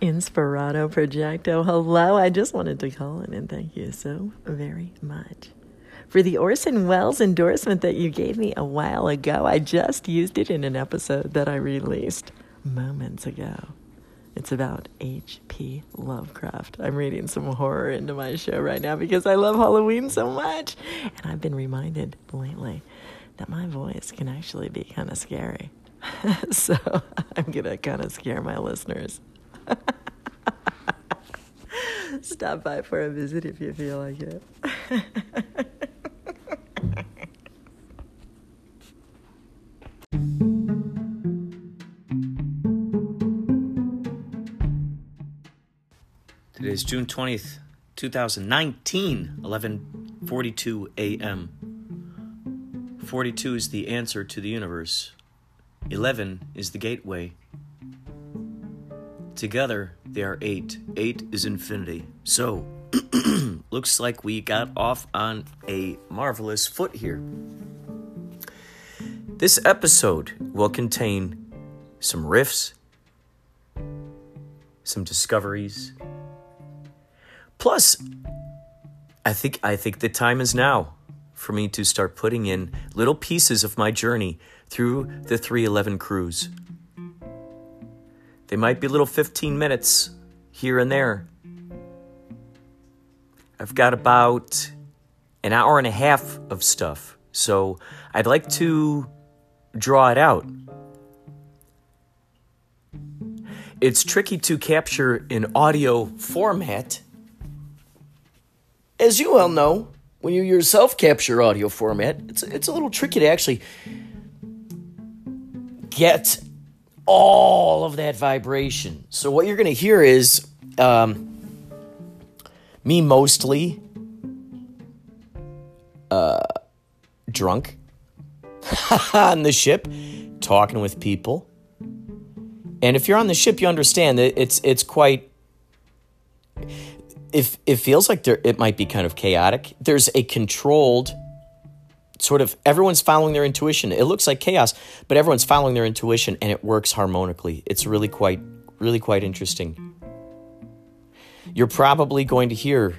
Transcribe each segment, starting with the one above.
Inspirato Projecto. Hello, I just wanted to call in and thank you so very much for the Orson Welles endorsement that you gave me a while ago. I just used it in an episode that I released moments ago. It's about H.P. Lovecraft. I'm reading some horror into my show right now because I love Halloween so much. And I've been reminded lately that my voice can actually be kind of scary. So I'm going to kind of scare my listeners. Stop by for a visit if you feel like it. Today is June 20th, 2019, 11:42 a.m. 42 is the answer to the universe. 11 is the gateway. Together, they are 8. 8 is infinity. So, looks like we got off on a marvelous foot here. This episode will contain some riffs, some discoveries, plus, I think the time is now for me to start putting in little pieces of my journey through the 311 cruise. They might be little 15 minutes here and there. I've got about an hour and a half of stuff, so I'd like to draw it out. It's tricky to capture in audio format. As you well know, when you yourself capture audio format, it's a little tricky to actually get all of that vibration. So what you're going to hear is me mostly drunk on the ship, talking with people. And if you're on the ship, you understand that it's quite. If it feels like it might be kind of chaotic. There's a controlled sort of, everyone's following their intuition. It looks like chaos, but everyone's following their intuition and it works harmonically. It's really quite interesting. You're probably going to hear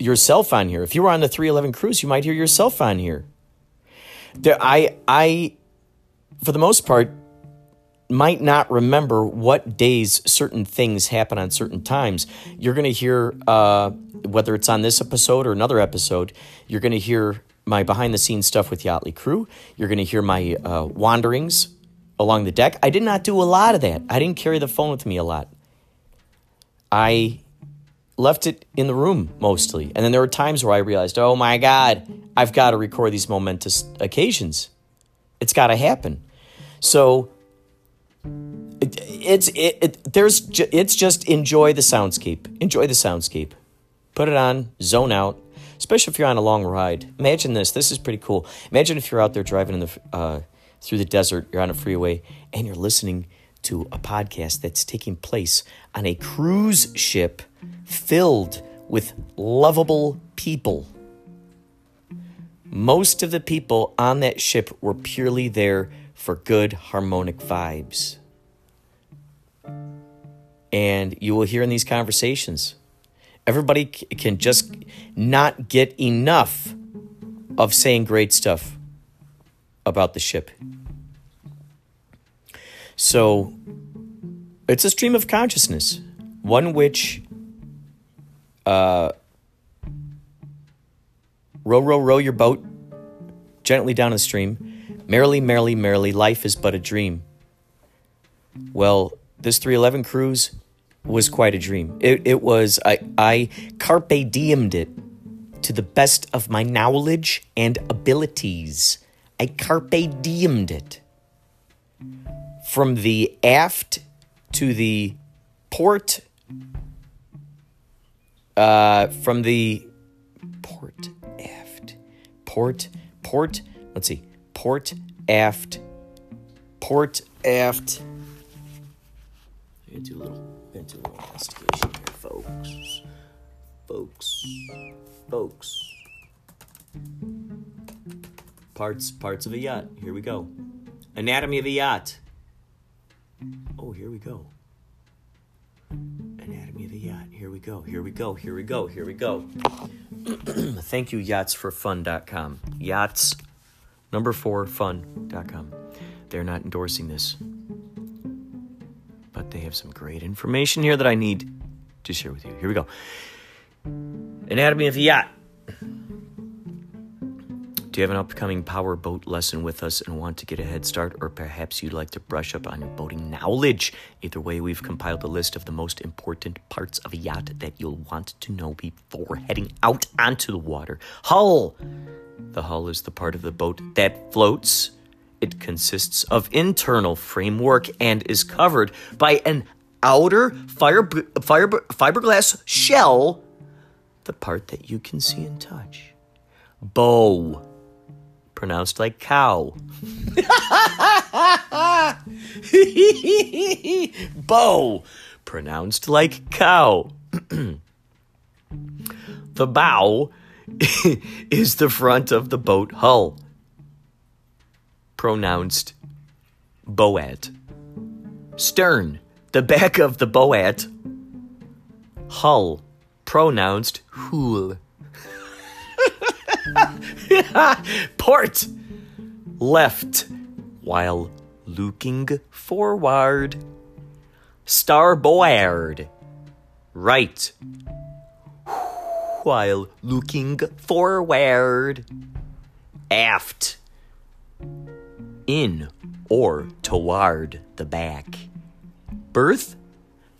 yourself on here. If you were on the 311 cruise, you might hear yourself on here. I for the most part, might not remember what days certain things happen on certain times. You're going to hear, whether it's on this episode or another episode, you're going to hear my behind-the-scenes stuff with Yachtley Crew. You're going to hear my wanderings along the deck. I did not do a lot of that. I didn't carry the phone with me a lot. I left it in the room mostly. And then there were times where I realized, oh, my God, I've got to record these momentous occasions. It's got to happen. So it's just enjoy the soundscape. Enjoy the soundscape. Put it on, zone out, especially if you're on a long ride. Imagine this. This is pretty cool. Imagine if you're out there driving in the through the desert, you're on a freeway, and you're listening to a podcast that's taking place on a cruise ship filled with lovable people. Most of the people on that ship were purely there for good harmonic vibes. And you will hear in these conversations, everybody can just not get enough of saying great stuff about the ship. So it's a stream of consciousness, one which row, row, row your boat gently down the stream. Merrily, merrily, merrily, life is but a dream. Well, this 311 cruise was quite a dream. It was, I carpe diemed it to the best of my knowledge and abilities. I carpe diemed it. From the aft to the port, from the port aft, port, let's see, port aft, I'm going to do a little investigation here, folks. Parts of a yacht. Here we go. Anatomy of a yacht. Oh, here we go. Anatomy of a Yacht. Here we go. Thank you, Yachts for Fun.com. Yachts, number 4, fun.com. They're not endorsing this. But they have some great information here that I need to share with you. Here we go. Anatomy of a Yacht. Do you have an upcoming power boat lesson with us and want to get a head start, or perhaps you'd like to brush up on your boating knowledge? Either way, we've compiled a list of the most important parts of a yacht that you'll want to know before heading out onto the water. Hull. The hull is the part of the boat that floats. It consists of internal framework and is covered by an outer fiberglass shell, the part that you can see and touch. Bow, pronounced like cow. Bow, pronounced like cow. The bow is the front of the boat hull, pronounced boat. Stern, the back of the boat. Hull, pronounced hool. Port, left while looking forward. Starboard, right while looking forward. Aft, in or toward the back. Berth,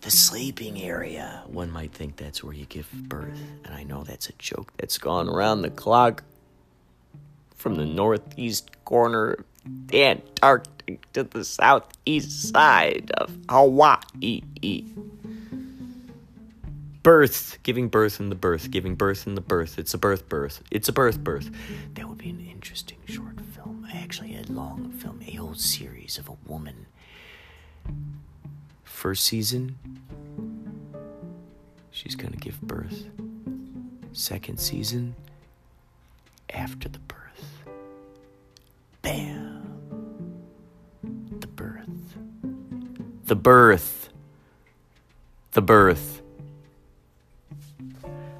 the sleeping area. One might think that's where you give birth, and I know that's a joke that's gone around the clock from the northeast corner of the Antarctic to the southeast side of Hawaii. Birth, giving birth in the birth, giving birth in the birth. It's a birth birth. It's a birth birth. That would be an interesting short film. Actually, a long film, a whole series of a woman. First season, she's going to give birth. Second season, after the birth. Bam! The birth. The birth. The birth.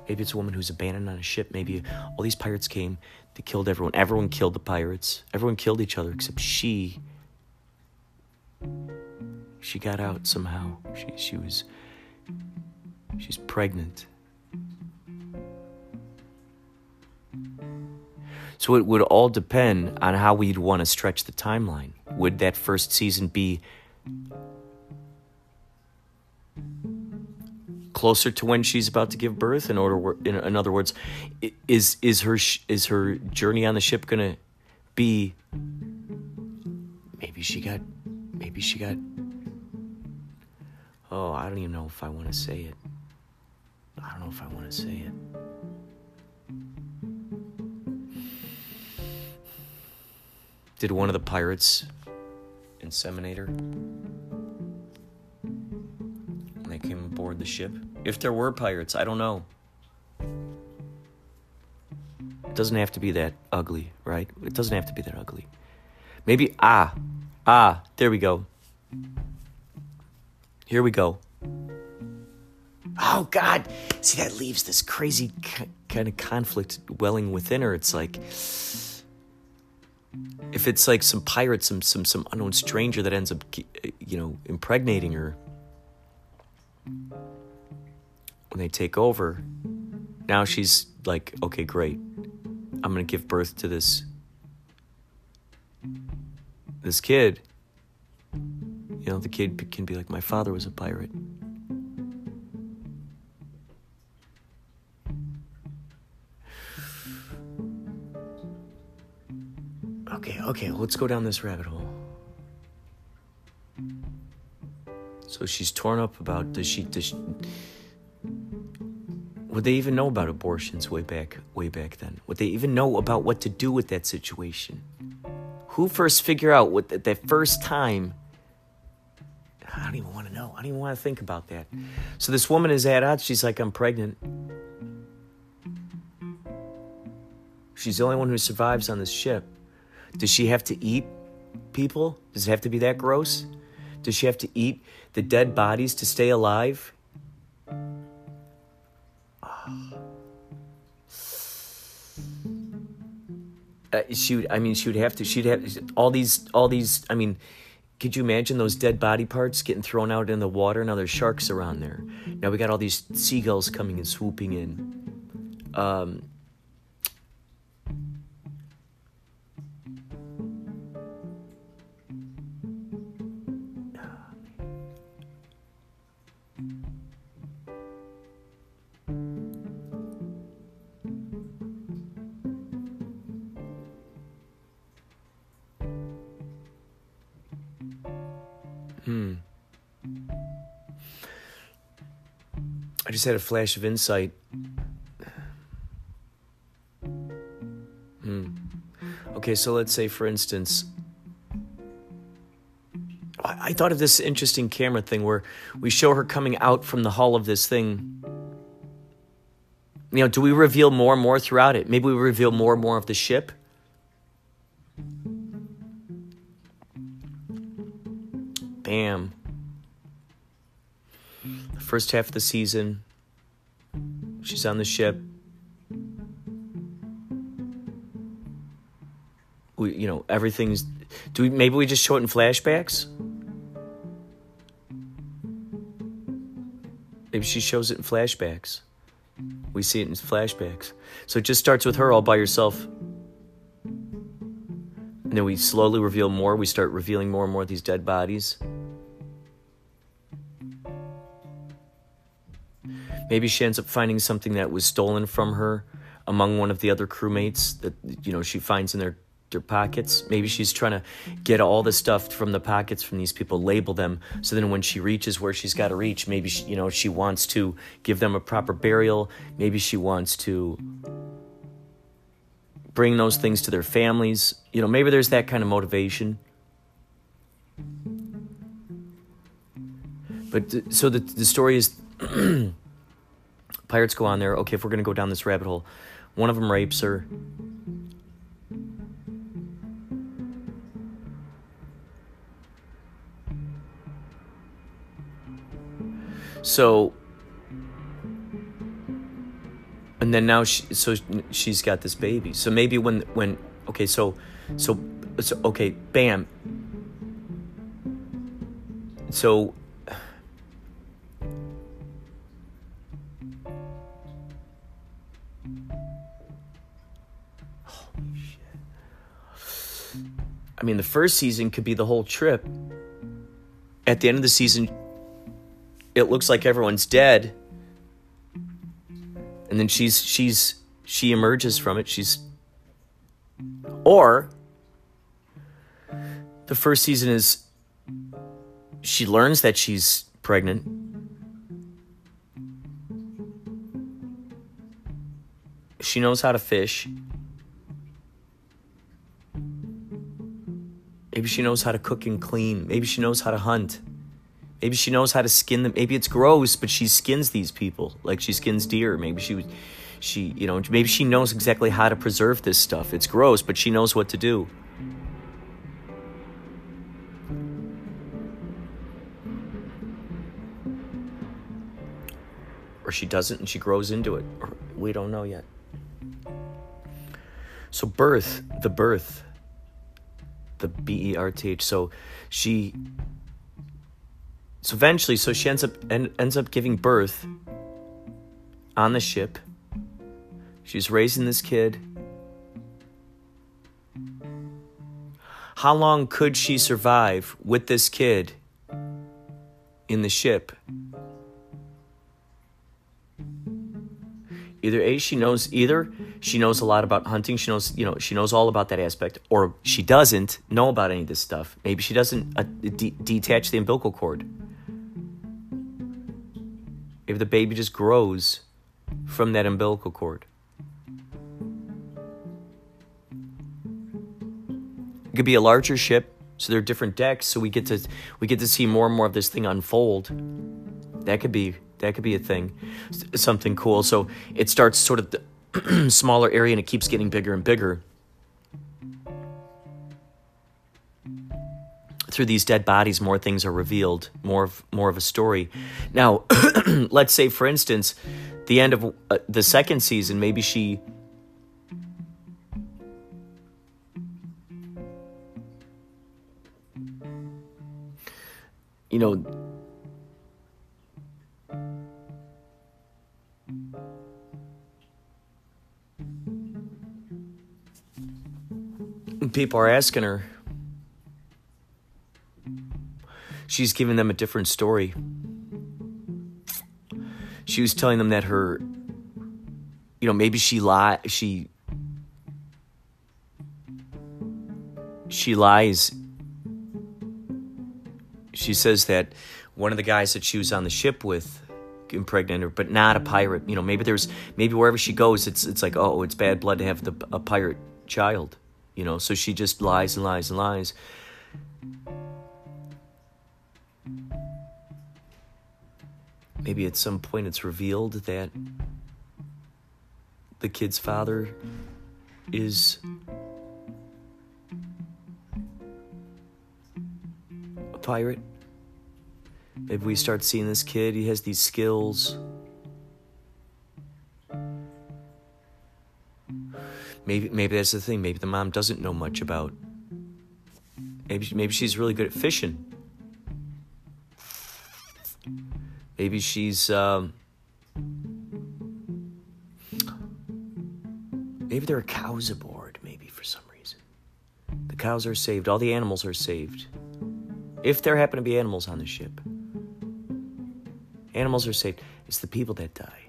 Maybe it's a woman who's abandoned on a ship. Maybe all these pirates came. They killed everyone. Everyone killed the pirates. Everyone killed each other except she. She got out somehow. She's pregnant. So it would all depend on how we'd want to stretch the timeline. Would that first season be closer to when she's about to give birth? In other words, is her journey on the ship gonna be? Maybe she got. Oh, I don't even know if I want to say it. Did one of the pirates inseminate her when they came aboard the ship? If there were pirates, I don't know. It doesn't have to be that ugly, right? Maybe, there we go. Here we go. Oh, God. See, that leaves this crazy kind of conflict welling within her. It's like, if it's like some pirate, some unknown stranger that ends up, impregnating her. When they take over, now she's like, okay, great. I'm going to give birth to this kid. The kid can be like, my father was a pirate. Okay, let's go down this rabbit hole. So she's torn up about, does she would they even know about abortions way back then? Would they even know about what to do with that situation? Who first figure out what that first time? I don't even want to know. I don't even want to think about that. So this woman is at odds. She's like, I'm pregnant. She's the only one who survives on this ship. Does she have to eat people? Does it have to be that gross? Does she have to eat the dead bodies to stay alive? She'd have all these. I mean, could you imagine those dead body parts getting thrown out in the water? Now there's sharks around there. Now we got all these seagulls coming and swooping in. I just had a flash of insight. Okay, so let's say, for instance, I thought of this interesting camera thing where we show her coming out from the hull of this thing. You know, do we reveal more and more throughout it? Maybe we reveal more and more of the ship. Bam. The first half of the season, she's on the ship. We, you know, everything's. Do we? Maybe we just show it in flashbacks. Maybe she shows it in flashbacks. We see it in flashbacks. So it just starts with her all by herself. And then we slowly reveal more. We start revealing more and more of these dead bodies. Maybe she ends up finding something that was stolen from her among one of the other crewmates that, you know, she finds in their pockets. Maybe she's trying to get all the stuff from the pockets from these people, label them, so then when she reaches where she's got to reach, maybe she, you know, she wants to give them a proper burial. Maybe she wants to bring those things to their families. You know, maybe there's that kind of motivation. But so the story is... Pirates go on there. Okay, if we're going to go down this rabbit hole, one of them rapes her. So, and then now she's got this baby. So maybe when okay, so okay, bam. So. I mean, the first season could be the whole trip. At the end of the season, it looks like everyone's dead. And then she emerges from it. Or the first season is she learns that she's pregnant. She knows how to fish. Maybe she knows how to cook and clean. Maybe she knows how to hunt. Maybe she knows how to skin them. Maybe it's gross, but she skins these people. Like she skins deer. Maybe she, you know, maybe she knows exactly how to preserve this stuff. It's gross, but she knows what to do. Or she doesn't and she grows into it. Or we don't know yet. So birth. The B-E-R-T-H. So eventually she ends up giving birth on the ship. She's raising this kid. How long could she survive with this kid in the ship? Either A, she knows a lot about hunting. She knows all about that aspect, or she doesn't know about any of this stuff. Maybe she doesn't detach the umbilical cord. Maybe the baby just grows from that umbilical cord. It could be a larger ship, so there are different decks, so we get to see more and more of this thing unfold. That could be a thing, something cool. So it starts sort of the smaller area and it keeps getting bigger and bigger through these dead bodies. More things are revealed, more of a story. Now, let's say, for instance, the end of the second season, maybe she you know, people are asking her, she's giving them a different story. She was telling them that her, you know, maybe she lied, she lies. She says that one of the guys that she was on the ship with impregnated her, but not a pirate. You know, maybe there's, maybe wherever she goes, it's like, oh, it's bad blood to have a pirate child. You know, so she just lies and lies and lies. Maybe at some point it's revealed that the kid's father is a pirate. Maybe we start seeing this kid, he has these skills. Maybe that's the thing. Maybe the mom doesn't know much about. Maybe she's really good at fishing. Maybe she's. Maybe there are cows aboard. Maybe for some reason, the cows are saved. All the animals are saved. If there happen to be animals on the ship, animals are saved. It's the people that die.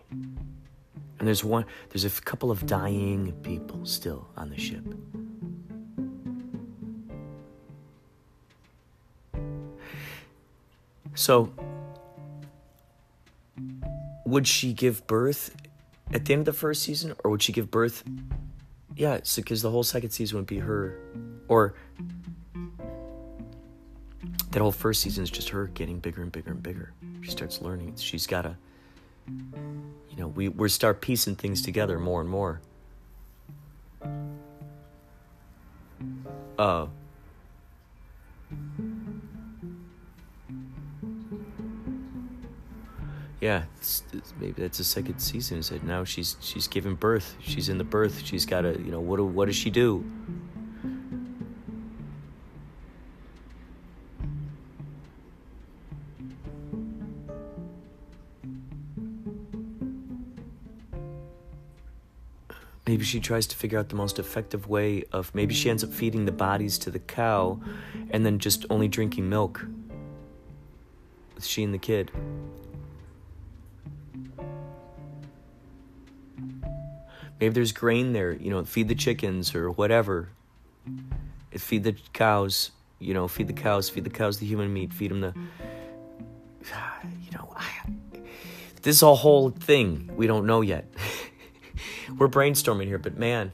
And there's a couple of dying people still on the ship. So, would she give birth at the end of the first season? Or would she give birth? Yeah, because the whole second season would be her. Or that whole first season is just her getting bigger and bigger and bigger. She starts learning. She's got to... You know, we start piecing things together more and more. Yeah, it's, maybe that's the second season. Is that now she's giving birth? She's in the birth. She's got to, you know, what does she do? Maybe she tries to figure out the most effective way of... Maybe she ends up feeding the bodies to the cow and then just only drinking milk. With she and the kid. Maybe there's grain there, you know, feed the chickens or whatever. Feed the cows, you know, feed the cows the human meat, feed them the... You know, this is a whole thing we don't know yet. We're brainstorming here, but man.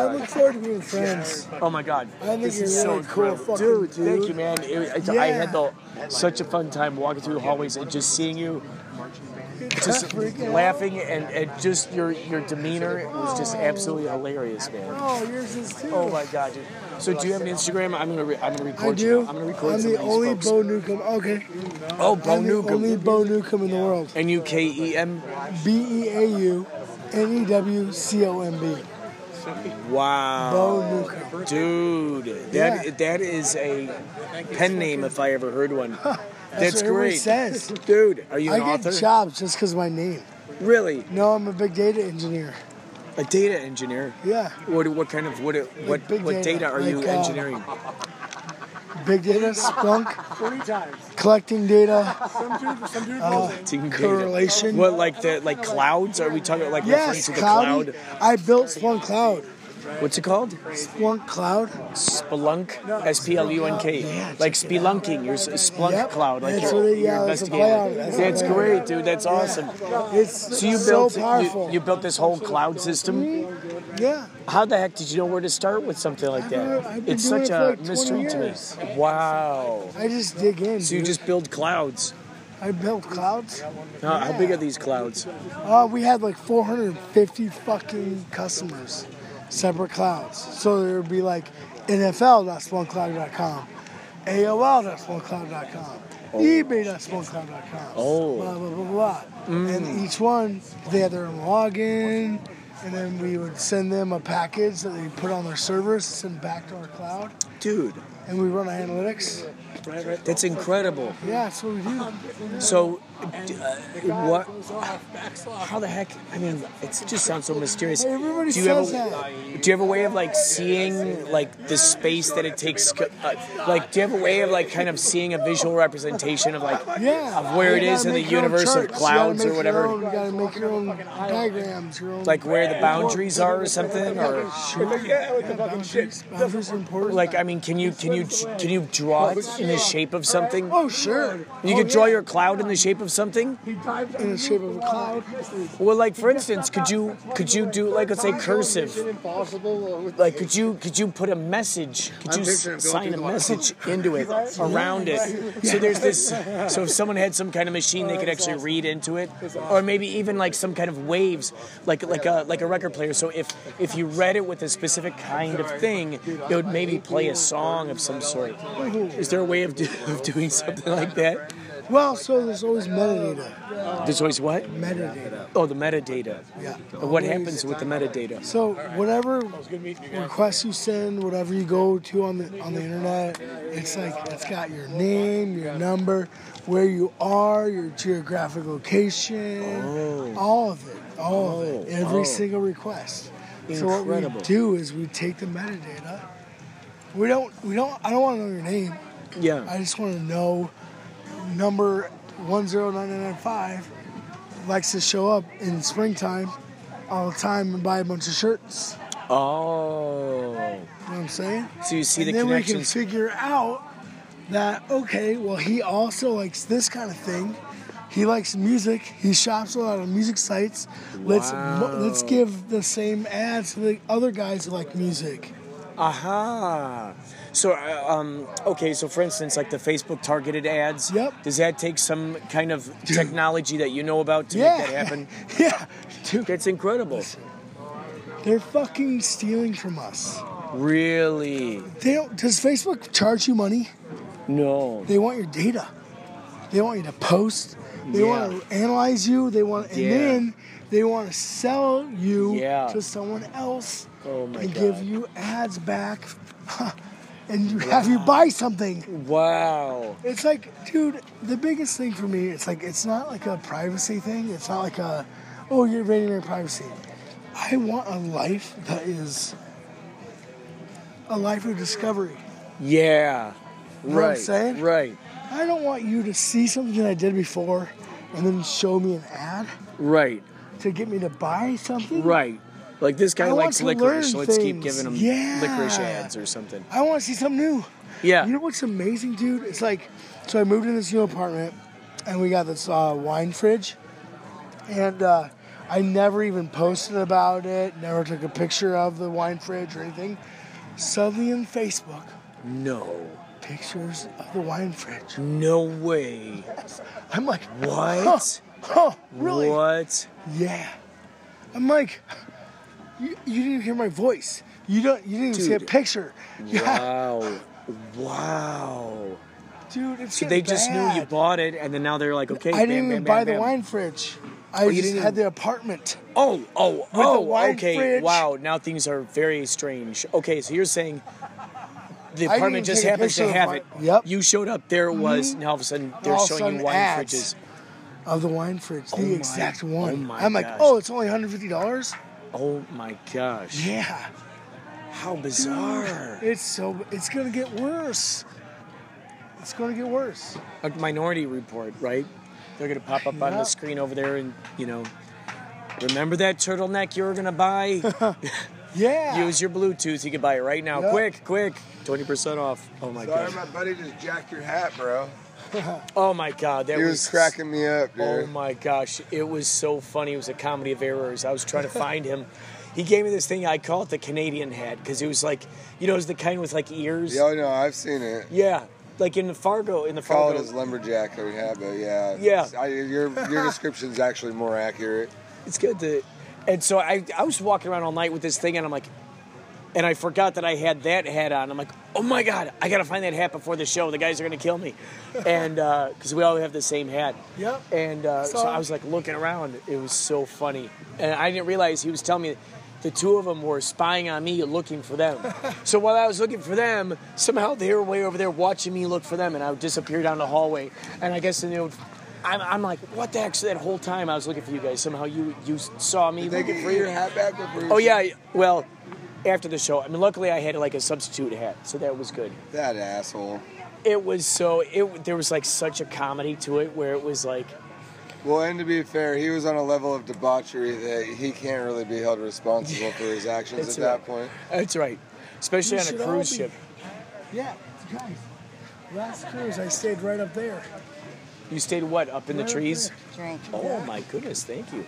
I look forward to being friends. Oh my God, I think this is really so cool, dude. Thank you, man. I had such a fun time walking through the hallways and just seeing you, just laughing and just your demeanor was just absolutely hilarious, man. Oh, yours is too. Oh my God, dude. So do you have an Instagram? I'm gonna record you. I'm gonna record. I'm the only Bo Newcomb. Okay. Oh, Bo Newcomb. I'm the only Bo Newcomb in the world. N U K E M B E A U N E W C O M B. Wow. Bo Newcomb. Dude, that is a pen name if I ever heard one. That's great. Says. Dude, are you an author? I get jobs just because of my name. Really? No, I'm a big data engineer. A data engineer? Yeah. What kind of data are you engineering? Big data, Splunk. 40 times. Collecting data. Collecting data. Correlation. What, like clouds? Are we talking about referring to the cloud? I built Splunk Cloud. What's it called? Splunk Cloud. Splunk? S-P-L-U-N-K. Yeah, like spelunking. Your Splunk Cloud. Like you're investigating. That's great, dude. That's awesome. Yeah. It's so powerful. You built this whole cloud system? Yeah. How the heck did you know where to start with something like that? It's such a mystery to me. Wow. I just dig in. So you just build clouds. I built clouds. How big are these clouds? We had 450 fucking customers. Separate clouds. So there would be NFL.splunccloud.com, AOL.splunccloud.com, eBay.splunccloud.com, blah, blah, blah, blah. Mm. And each one, they had their own login, and then we would send them a package that they put on their servers to send back to our cloud. Dude. And we run analytics. That's incredible. Yeah, that's what we do. So, how the heck? I mean, it just sounds so mysterious. Hey, everybody says that. Do you have a way of seeing the space that it takes? Do you have a way of kind of seeing a visual representation of of where it is in the universe of clouds or whatever? You gotta make your own diagrams, your own where the boundaries are or something, or boundaries are important. Can you draw it in the shape of something? Oh sure. You could draw your cloud in the shape of something? In the shape of a cloud. Well, for instance, could you do let's say cursive? Could you put a message? Could you sign a message into it, around it? So there's this. So if someone had some kind of machine, they could actually read into it, or maybe even some kind of waves, like a record player. So if you read it with a specific kind of thing, it would maybe play a song of some sort. Is there a way of doing something like that? Well, so there's always metadata. There's always what? Metadata. Oh, the metadata. Yeah. And what happens with the metadata? So whatever requests you send, whatever you go to on the internet, it's got your name, your number, where you are, your geographic location, all of it, every single request. Incredible. So what we do is we take the metadata. I don't want to know your name. Yeah. I just want to know number 109995 likes to show up in springtime all the time and buy a bunch of shirts. Oh. You know what I'm saying? So you see the connections. And then we can figure out that, okay, well, he also likes this kind of thing. He likes music. He shops a lot on music sites. Let's give the same ads to the other guys who like music. Aha. So, so for instance, the Facebook targeted ads, does that take some kind of technology that you know about to make that happen? Yeah. Dude. That's incredible. Listen, they're fucking stealing from us. Really? Does Facebook charge you money? No. They want your data. They want you to post. They want to analyze you. They want, and then they want to sell you to someone else. Oh my God. Give you ads back, and have you buy something. Wow. It's dude, the biggest thing for me, it's not a privacy thing. It's not you're invading my privacy. I want a life that is a life of discovery. Yeah. You know what I'm saying? Right. I don't want you to see something I did before and then show me an ad. Right. To get me to buy something. Right. This guy likes licorice, so let's keep giving him licorice ads or something. I want to see something new. Yeah. You know what's amazing, dude? So I moved in this new apartment, and we got this wine fridge, and I never even posted about it, never took a picture of the wine fridge or anything. Suddenly on Facebook. No. Pictures of the wine fridge. No way. Yes. I'm like, what? Oh, really? What? Yeah. I'm like, you didn't even hear my voice. You didn't even see a picture. Wow. Yeah. Wow. Dude, it's so they just bad. Knew you bought it, and then now they're like, okay, I didn't even buy the wine fridge. I just had the apartment. Oh, okay. Wow, now things are very strange. Okay, so you're saying the apartment just happens to have it. Yep. You showed up, there it was, and all of a sudden they're showing you wine fridges. Of the wine fridge, the exact one. Oh my gosh. I'm like, oh, it's only $150? Oh my gosh. Yeah. How bizarre. Dude, it's going to get worse. It's going to get worse. A Minority Report, right? They're going to pop up on the screen over there and, you know, remember that turtleneck you were going to buy? Yeah. Use your Bluetooth. You can buy it right now. Yep. Quick. 20% off. Oh, my God. Sorry, my buddy just jacked your hat, bro. Oh, my God. That was cracking me up, dude. Oh, my gosh. It was so funny. It was a comedy of errors. I was trying to find him. He gave me this thing. I call it the Canadian hat because it was like, you know, it was the kind with, like, ears. Yeah, no, I've seen it. Yeah. Like in the Fargo, I call it his lumberjack that we have, but yeah. Yeah. Your description's actually more accurate. It's good to... And so I was walking around all night with this thing, and I'm like... And I forgot that I had that hat on. I'm like, oh, my God, I got to find that hat before the show. The guys are going to kill me. And because we all have the same hat. Yep. And so I was, like, looking around. It was so funny. And I didn't realize he was telling me... The two of them were spying on me looking for them. So while I was looking for them, somehow they were way over there watching me look for them, and I would disappear down the hallway. And I guess, you know, I'm like, what the heck? So that whole time I was looking for you guys. Somehow you saw me. Did they get your hat back? Oh, yeah. Well, after the show. I mean, luckily I had, like, a substitute hat, so that was good. That asshole. It was so... There was, like, such a comedy to it where it was, like... Well, and to be fair, he was on a level of debauchery that he can't really be held responsible for his actions at that point. That's right. Especially on a cruise ship. Yeah, guys. Last cruise, I stayed right up there. You stayed what, up in the trees? Drinking. Oh, my goodness, thank you.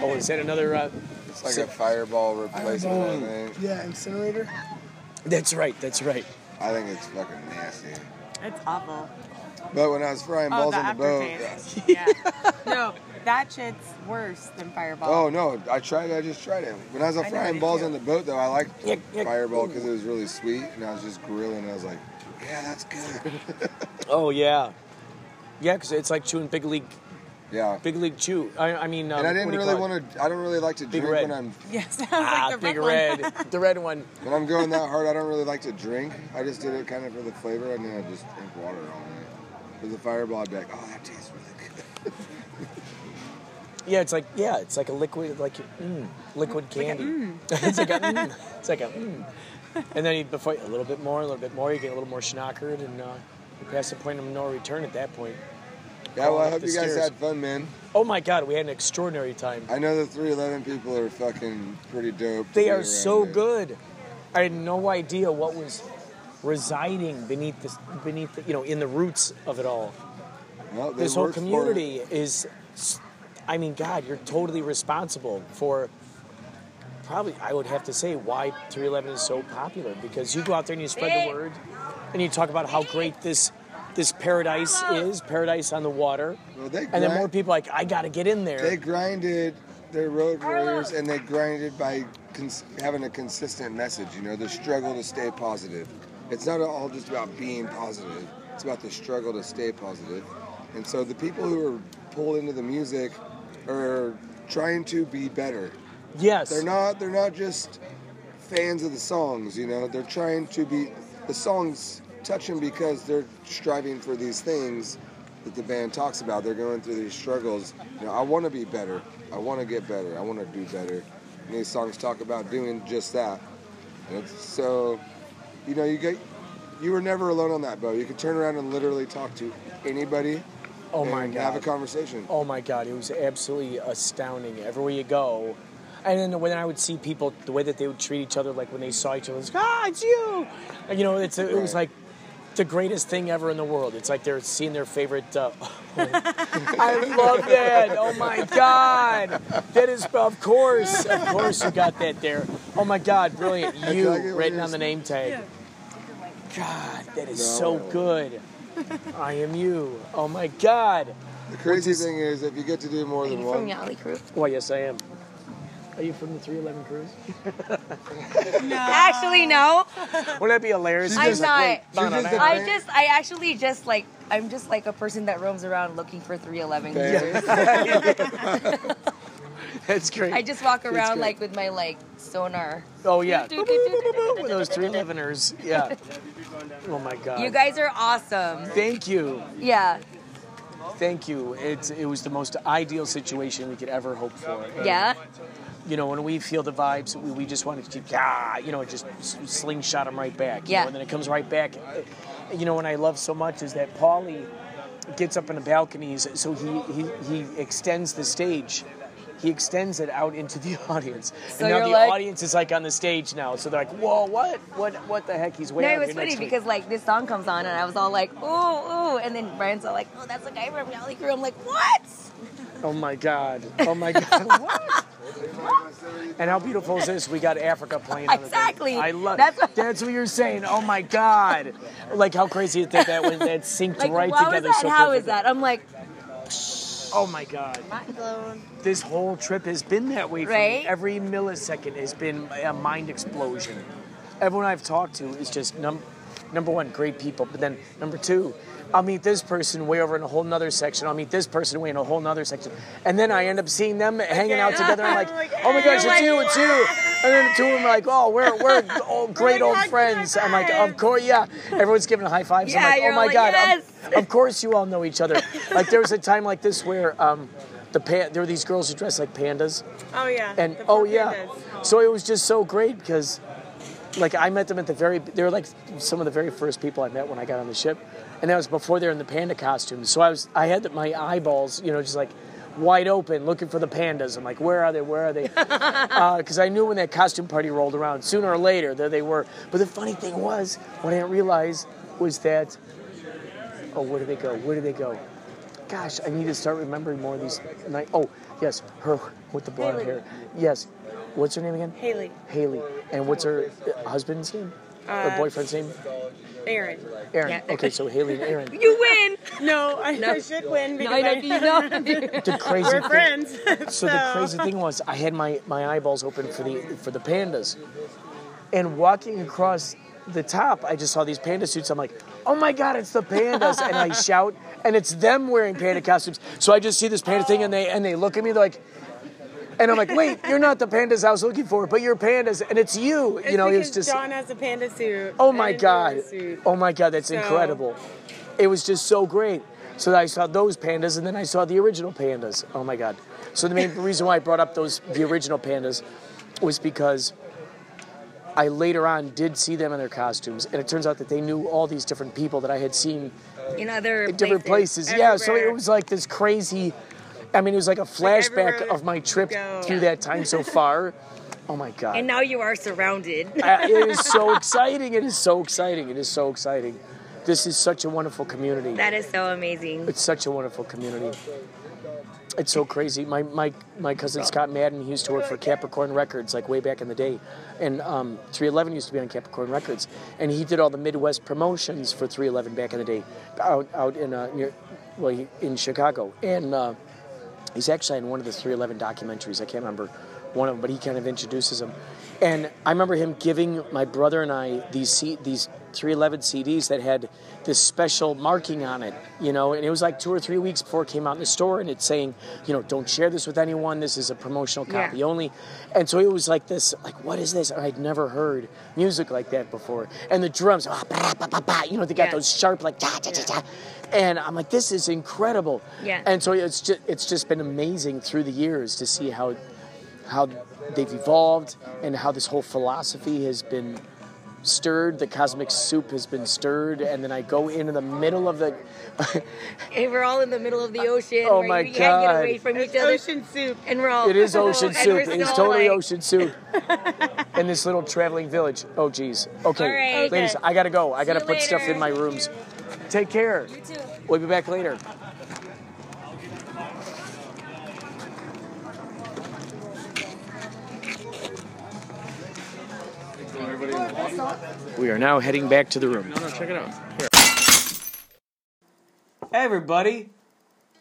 Oh, is that another... it's like a fireball replacement, I think. Yeah, incinerator. That's right. I think it's fucking nasty. It's awful. But when I was frying balls on the boat... Yeah. No, that shit's worse than Fireball. Oh, no. I just tried it. When I was frying balls on the boat, though, I liked Fireball because it was really sweet, and I was just grilling, and I was like, yeah, that's good. Oh, yeah. Yeah, because it's like chewing Big League... Yeah. Big League Chew. I mean... and I didn't really want to... I don't really like to drink when I'm... Yes, I like the red one. The red one. When I'm going that hard, I don't really like to drink. I just did it kind of for the flavor, and then I just drink water on it. With a Fireball, I'd be like, oh, that tastes really good. It's like a liquid, liquid candy. It's like a. And then a little bit more, you get a little more schnockered, and you pass the point of no return at that point. Yeah, well, I hope you guys had fun, man. Oh, my God, we had an extraordinary time. I know the 311 people are fucking pretty dope. They are so good. I had no idea what was... residing beneath the, you know, in the roots of it all. Well, this whole community is, I mean, God, you're totally responsible for probably, I would have to say, why 311 is so popular, because you go out there and you spread the word and you talk about how great this paradise is, paradise on the water. Well, and then more people are like, I got to get in there. They grinded their road warriors, and they grinded by having a consistent message, you know, the struggle to stay positive. It's not all just about being positive. It's about the struggle to stay positive. And so the people who are pulled into the music are trying to be better. Yes. They're not just fans of the songs, you know. They're trying to be... The songs touch them because they're striving for these things that the band talks about. They're going through these struggles. You know, I want to be better. I want to get better. I want to do better. And these songs talk about doing just that. And so... You know, you were never alone on that boat. You could turn around and literally talk to anybody and have a conversation. Oh, my God. It was absolutely astounding. Everywhere you go. And then when I would see people, the way that they would treat each other, like when they saw each other, it's like, ah, it's you. And, you know, it was like, the greatest thing ever in the world. It's like they're seeing their favorite... I love that. Oh, my God. That is... of course you got that there. Oh, my God, brilliant. You written on the name tag. God, that is so good. I am you. Oh, my God. The crazy thing is, if you get to do more than one... Are you from Yachtley Crew? Well, yes, I am. Are you from the 311 cruise? No. Actually, no. Wouldn't that be hilarious? I'm not. I'm just like a person that roams around looking for 311 cruises. That's great. I just walk around like with my like sonar. Oh yeah. With those 311ers. Yeah. Oh my God. You guys are awesome. Thank you. Yeah. Thank you. It was the most ideal situation we could ever hope for. Yeah. You know, when we feel the vibes, we just want to keep, just slingshot them right back. Yeah. And then it comes right back. You know, what I love so much is that Paulie gets up in the balconies, so he extends the stage. He extends it out into the audience. So and now the audience is like on the stage now. So they're like, whoa, what the heck? He's way out here next week. No, it was funny because like this song comes on and I was all like, ooh. And then Brian's all like, oh, that's the guy from Yachtley Crew. I'm like, what? Oh my God. Oh my God. What? And how beautiful is this? We got Africa playing on the exactly. I love it. That's what you're saying. Oh my God. Like how crazy is that when that synced like, right together is that? So how is that? I'm like, oh my God. This whole trip has been that way for me. Every millisecond has been a mind explosion. Everyone I've talked to is just number one, great people. But then number two, I'll meet this person way over in a whole nother section. I'll meet this person way in a whole nother section. And then I end up seeing them hanging out together. I'm like, oh my gosh, it's you. And then two of them are like, oh, we're great old friends. I'm like, of course, yeah. Everyone's giving high fives. I'm like, oh my God. Yes. Of course you all know each other. Like there was a time like this where there were these girls who dressed like pandas. Oh, yeah. And oh, yeah. So it was just so great because like I met them at they were like some of the very first people I met when I got on the ship. And that was before they were in the panda costumes. So I had my eyeballs, just like wide open, looking for the pandas. I'm like, where are they? Because I knew when that costume party rolled around, sooner or later, there they were. But the funny thing was, what I didn't realize was that, where do they go? Gosh, I need to start remembering more of these. Oh, yes, her with the blonde hair. Yes. What's her name again? Haley. And what's her husband's name? Her boyfriend's name? Aaron. Yeah. Okay, so Haley and Aaron. You win! I should win because we're friends. So the crazy thing was, I had my eyeballs open for the pandas, and walking across the top, I just saw these panda suits. I'm like, oh my God, it's the pandas! And I shout, and it's them wearing panda costumes. So I just see this panda thing, and they look at me. They're like. And I'm like, wait, you're not the pandas I was looking for, but you're pandas, and it's you. It's just John has a panda suit. Oh my God! Oh my God, that's incredible. It was just so great. So I saw those pandas, and then I saw the original pandas. Oh my God! So the main reason why I brought up the original pandas was because I later on did see them in their costumes, and it turns out that they knew all these different people that I had seen in other different places. Everywhere. Yeah, so it was like this crazy. I mean, it was like a flashback of my trip through that time so far. Oh, my God. And now you are surrounded. It is so exciting. This is such a wonderful community. That is so amazing. It's such a wonderful community. It's so crazy. My cousin Scott Madden, he used to work for Capricorn Records, like way back in the day. And 311 used to be on Capricorn Records. And he did all the Midwest promotions for 311 back in the day out in, in Chicago. And... he's actually in one of the 311 documentaries. I can't remember one of them, but he kind of introduces him. And I remember him giving my brother and I these 311 CDs that had this special marking on it, and it was like 2 or 3 weeks before it came out in the store, and it's saying, don't share this with anyone. This is a promotional copy only. And so it was like this, like, what is this? And I'd never heard music like that before. And the drums, they got those sharp, like, da, da, da, da. And I'm like, this is incredible. Yeah. And so it's just been amazing through the years to see how they've evolved and how this whole philosophy has been stirred, the cosmic soup has been stirred, and then I go into the middle of the... and we're all in the middle of the ocean. Oh, my God. You can't get away from each other. Ocean soup. And we're all... It is ocean soup. It is totally like... ocean soup. In this little traveling village. Oh, geez. Okay. Right, ladies, I got to go. I got to put later. Stuff in my rooms. Take care. You too. We'll be back later. We are now heading back to the room. No, check it out. Here. Everybody,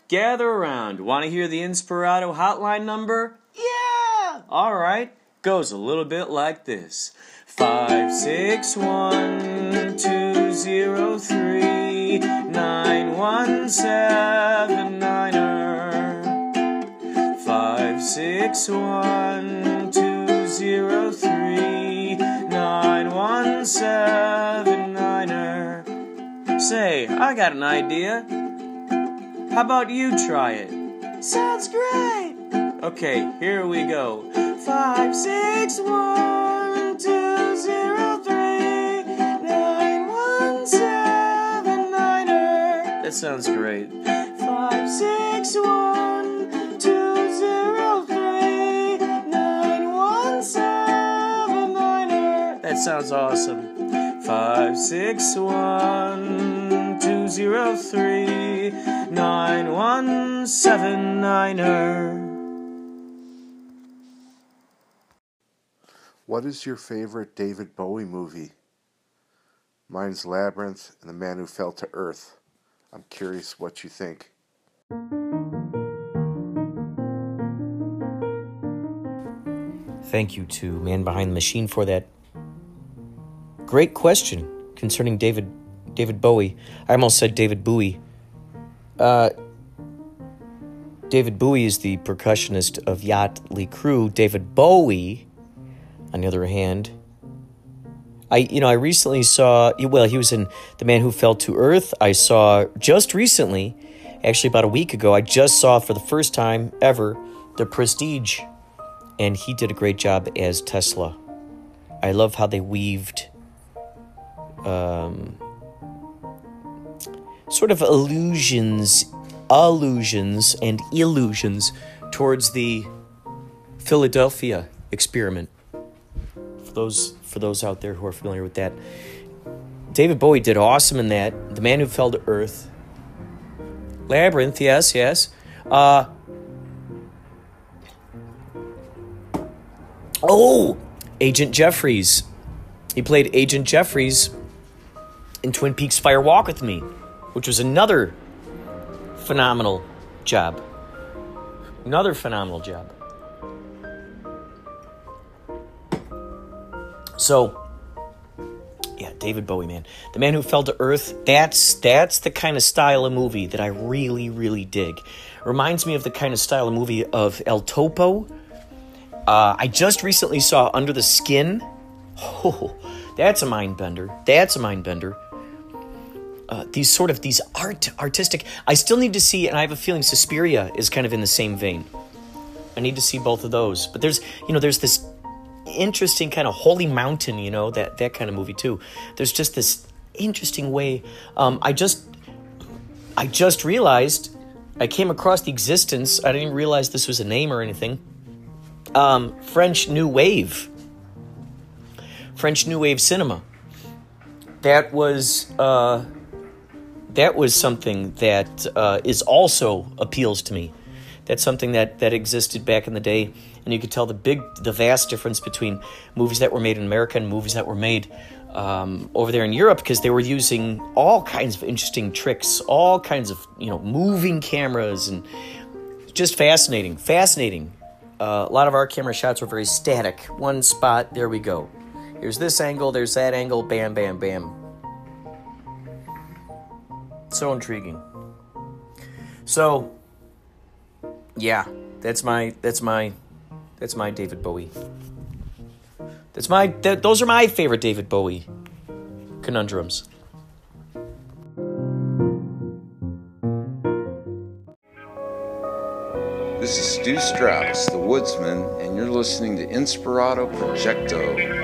gather around. Want to hear the Inspirato hotline number? Yeah! All right. Goes a little bit like this. 561-203-9179-er. 561-203-9179-er. Say, I got an idea. How about you try it? Sounds great. Okay, here we go. 561-203-9179-er. That sounds great. 561-203-9179-er. That sounds awesome. 561-203-9179-er. What is your favorite David Bowie movie? Mine's Labyrinth and The Man Who Fell to Earth. I'm curious what you think. Thank you to Man Behind the Machine for that great question concerning David Bowie. I almost said David Bowie. David Bowie is the percussionist of Yachtley Crew. David Bowie, on the other hand, I recently saw, well, he was in The Man Who Fell to Earth. I saw just recently, actually about a week ago, I just saw for the first time ever The Prestige, and he did a great job as Tesla. I love how they weaved sort of allusions and illusions towards the Philadelphia experiment. For those out there who are familiar with that, David Bowie did awesome in that. The Man Who Fell to Earth, Labyrinth, yes. Agent Jeffries. He played Agent Jeffries in Twin Peaks Fire Walk with Me, which was another phenomenal job. So, yeah, David Bowie, man. The Man Who Fell to Earth, that's the kind of style of movie that I really, really dig. Reminds me of the kind of style of movie of El Topo. I just recently saw Under the Skin. Oh, that's a mindbender. These artistic... I still need to see, and I have a feeling Suspiria is kind of in the same vein. I need to see both of those. But there's this... interesting kind of Holy Mountain, that kind of movie too. There's just this interesting way. I just realized I came across the existence. I didn't realize this was a name or anything. French New Wave. French New Wave cinema. That was something that is also appeals to me. That's something that existed back in the day. And you could tell the vast difference between movies that were made in America and movies that were made over there in Europe, because they were using all kinds of interesting tricks, all kinds of, moving cameras, and just fascinating. A lot of our camera shots were very static. One spot, there we go. Here's this angle, there's that angle, bam, bam, bam. So intriguing. So, yeah, that's my David Bowie. Those are my favorite David Bowie conundrums. This is Stu Strauss, the Woodsman, and you're listening to Inspirato Projecto.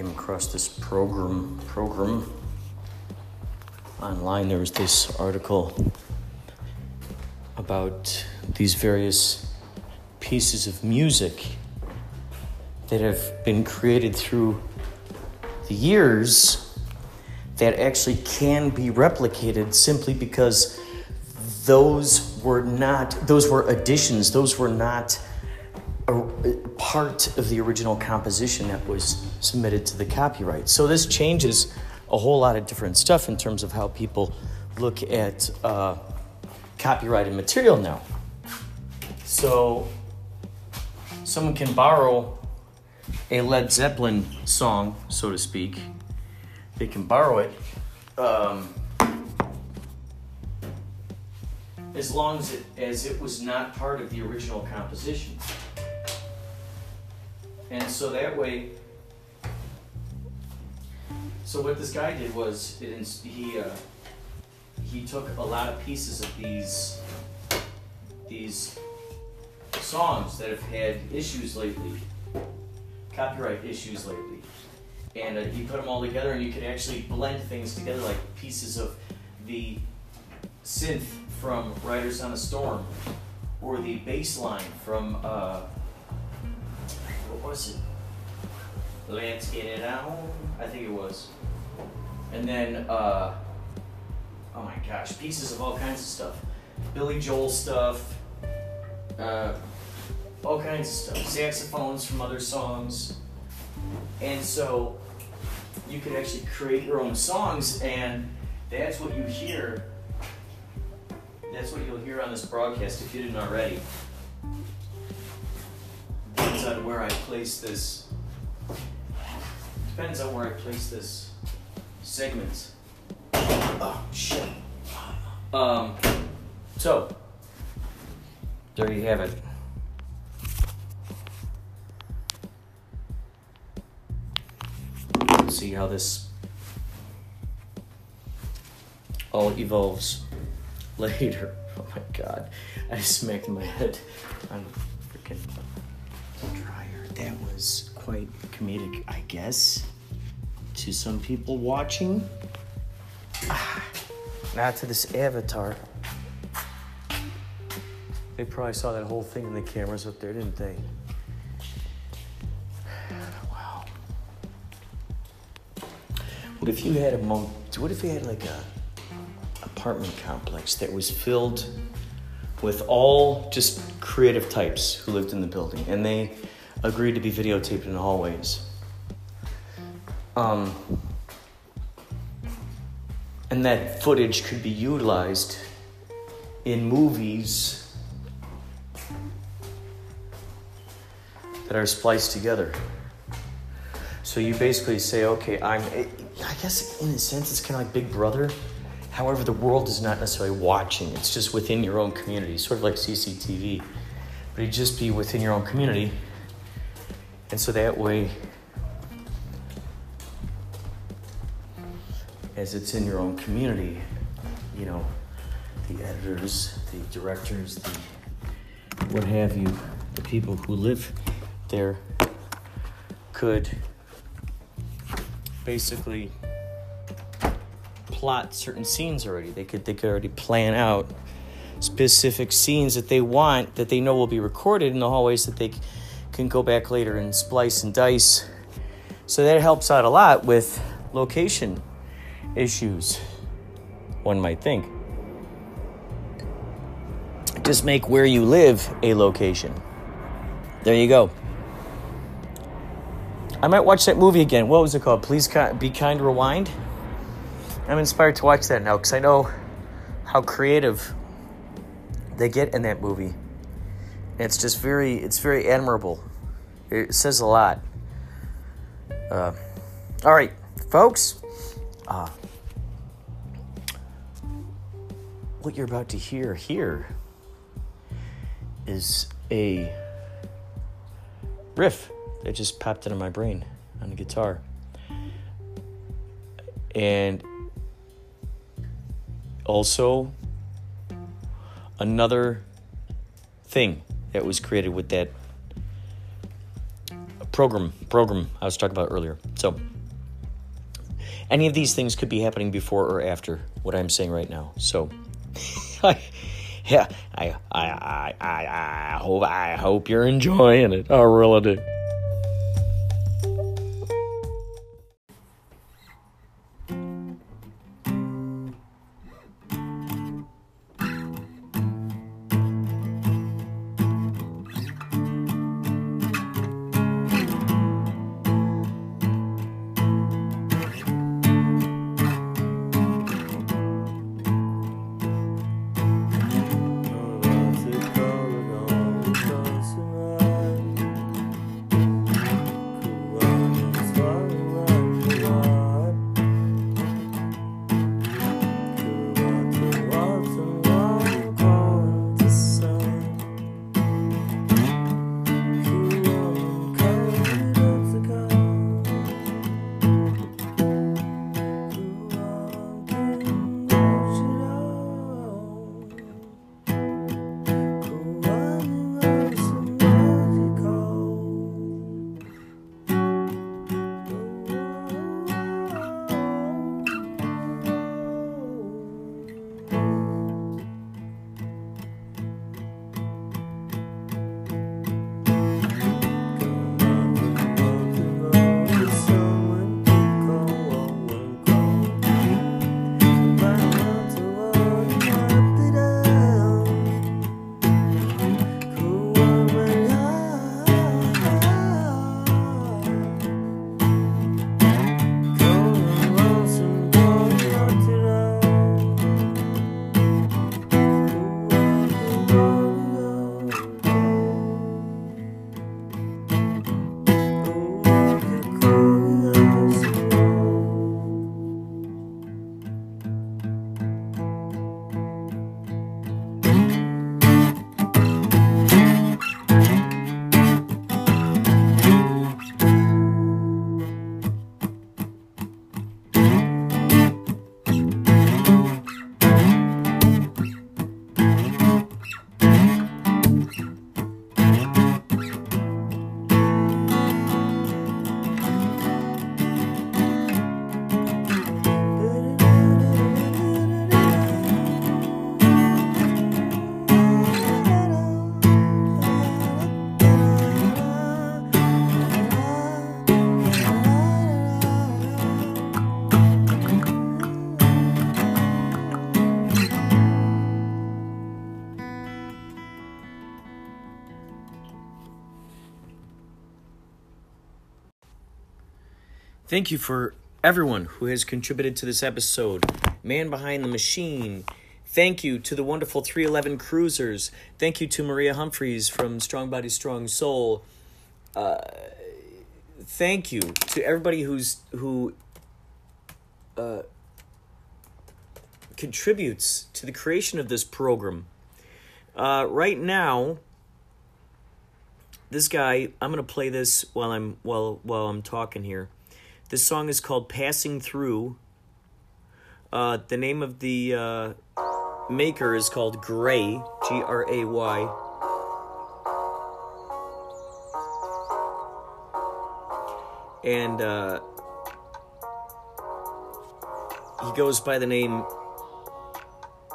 came across this program online. There was this article about these various pieces of music that have been created through the years that actually can be replicated simply because those were additions, those were not a part of the original composition that was submitted to the copyright. So this changes a whole lot of different stuff in terms of how people look at copyrighted material now. So someone can borrow a Led Zeppelin song, so to speak. They can borrow it as long as it was not part of the original composition. And so that way, so what this guy did was he took a lot of pieces of these songs that have had issues lately, copyright issues lately, and he put them all together, and you could actually blend things together, like pieces of the synth from Riders on a Storm, or the bass line from, what was it? Let's Get It On, I think it was. And then, oh my gosh, pieces of all kinds of stuff. Billy Joel stuff, all kinds of stuff. Saxophones from other songs. And so you could actually create your own songs, and that's what you hear. That's what you'll hear on this broadcast if you didn't already. Depends on where I place this segment. Oh, shit. So, there you have it. Let's see how this all evolves later. Oh my god. I smacked my head on the freaking dryer. That was quite comedic, I guess, to some people watching. Not to this avatar. They probably saw that whole thing in the cameras up there, didn't they? Wow. What if you had like a apartment complex that was filled with all just creative types who lived in the building, and they agreed to be videotaped in the hallways? And that footage could be utilized in movies that are spliced together. So you basically say, okay, I guess in a sense it's kind of like Big Brother. However, the world is not necessarily watching. It's just within your own community, sort of like CCTV. But it'd just be within your own community. And so that way, as it's in your own community, you know, the editors, the directors, the what have you, the people who live there could basically plot certain scenes already. They could already plan out specific scenes that they want, that they know will be recorded in the hallways, that they can go back later and splice and dice. So that helps out a lot with location issues, one might think. Just make where you live a location. There you go. I might watch that movie again. What was it called? Please Be Kind Rewind. I'm inspired to watch that now because I know how creative they get in that movie. And it's just very admirable. It says a lot. All right, folks. What you're about to hear here is a riff that just popped into my brain on the guitar. And also another thing that was created with that program program I was talking about earlier. So any of these things could be happening before or after what I'm saying right now. So I hope you're enjoying it. I really do. Thank you for everyone who has contributed to this episode. Man Behind the Machine. Thank you to the wonderful 311 Cruisers. Thank you to Maria Humphreys from Strong Body, Strong Soul. Thank you to everybody who contributes to the creation of this program. Right now, this guy, I'm gonna play this while I'm talking here. This song is called Passing Through. The name of the maker is called Gray, Gray. And he goes by the name,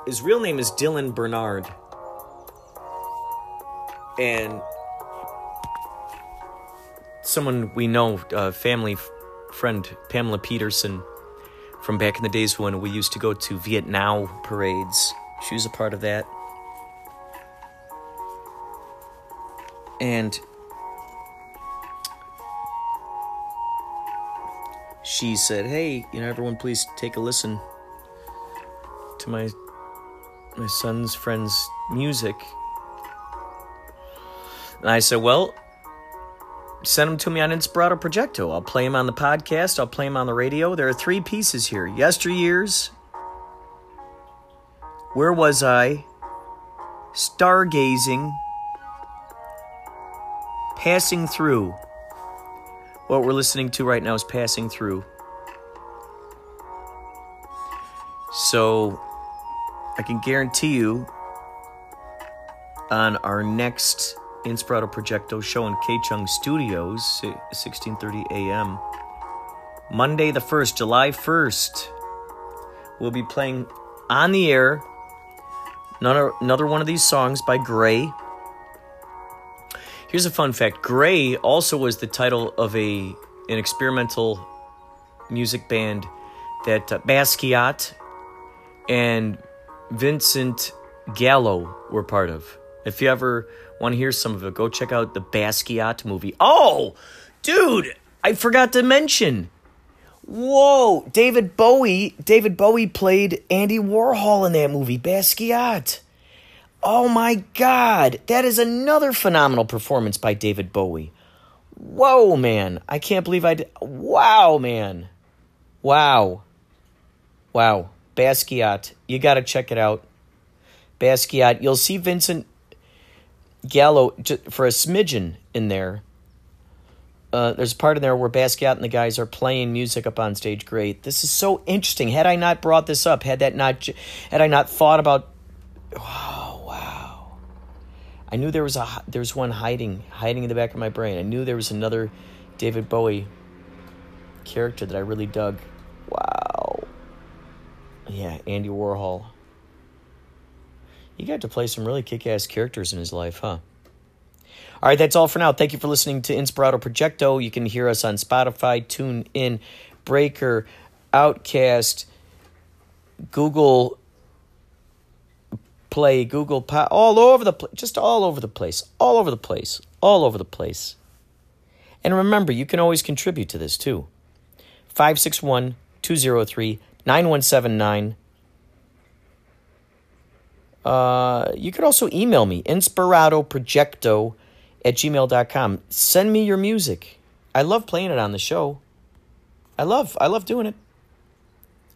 his real name is Dylan Bernard. And someone we know, family friend Pamela Peterson from back in the days when we used to go to Vietnam parades. She was a part of that. And she said, hey, everyone, please take a listen to my son's friend's music. And I said, well, send them to me on Inspirato Projecto. I'll play them on the podcast. I'll play them on the radio. There are three pieces here. Yesteryears, Where Was I? Stargazing, Passing Through. What we're listening to right now is Passing Through. So I can guarantee you on our next Inspirato Projecto show in Kaichung Studios, 16:30 a.m. Monday the 1st, July 1st, we'll be playing on the air another one of these songs by Gray. Here's a fun fact. Gray also was the title of an experimental music band that Basquiat and Vincent Gallo were part of. If you ever want to hear some of it, go check out the Basquiat movie. Oh, dude, I forgot to mention. Whoa, David Bowie played Andy Warhol in that movie, Basquiat. Oh my God, that is another phenomenal performance by David Bowie. Whoa, man, I can't believe I did. Wow, man. Wow, Basquiat, you got to check it out. Basquiat, you'll see Vincent Gallo for a smidgen in there. There's a part in there where Basquiat and the guys are playing music up on stage. Great. This is so interesting. Had I not brought this up, had I not thought about, wow. I knew there was one hiding in the back of my brain. I knew there was another David Bowie character that I really dug. Wow. Yeah, Andy Warhol. You got to play some really kick-ass characters in his life, huh? All right, that's all for now. Thank you for listening to Inspirato Projecto. You can hear us on Spotify, TuneIn, Breaker, Outcast, Google Play, Google Pod, all over the place. Just all over the place. All over the place. All over the place. And remember, you can always contribute to this, too. 561-203-9179. You could also email me, inspiratoprojecto@gmail.com. Send me your music. I love playing it on the show. I love doing it.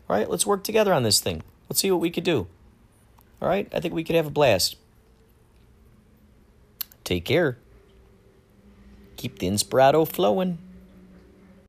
All right, let's work together on this thing. Let's see what we could do. All right, I think we could have a blast. Take care. Keep the Inspirato flowing.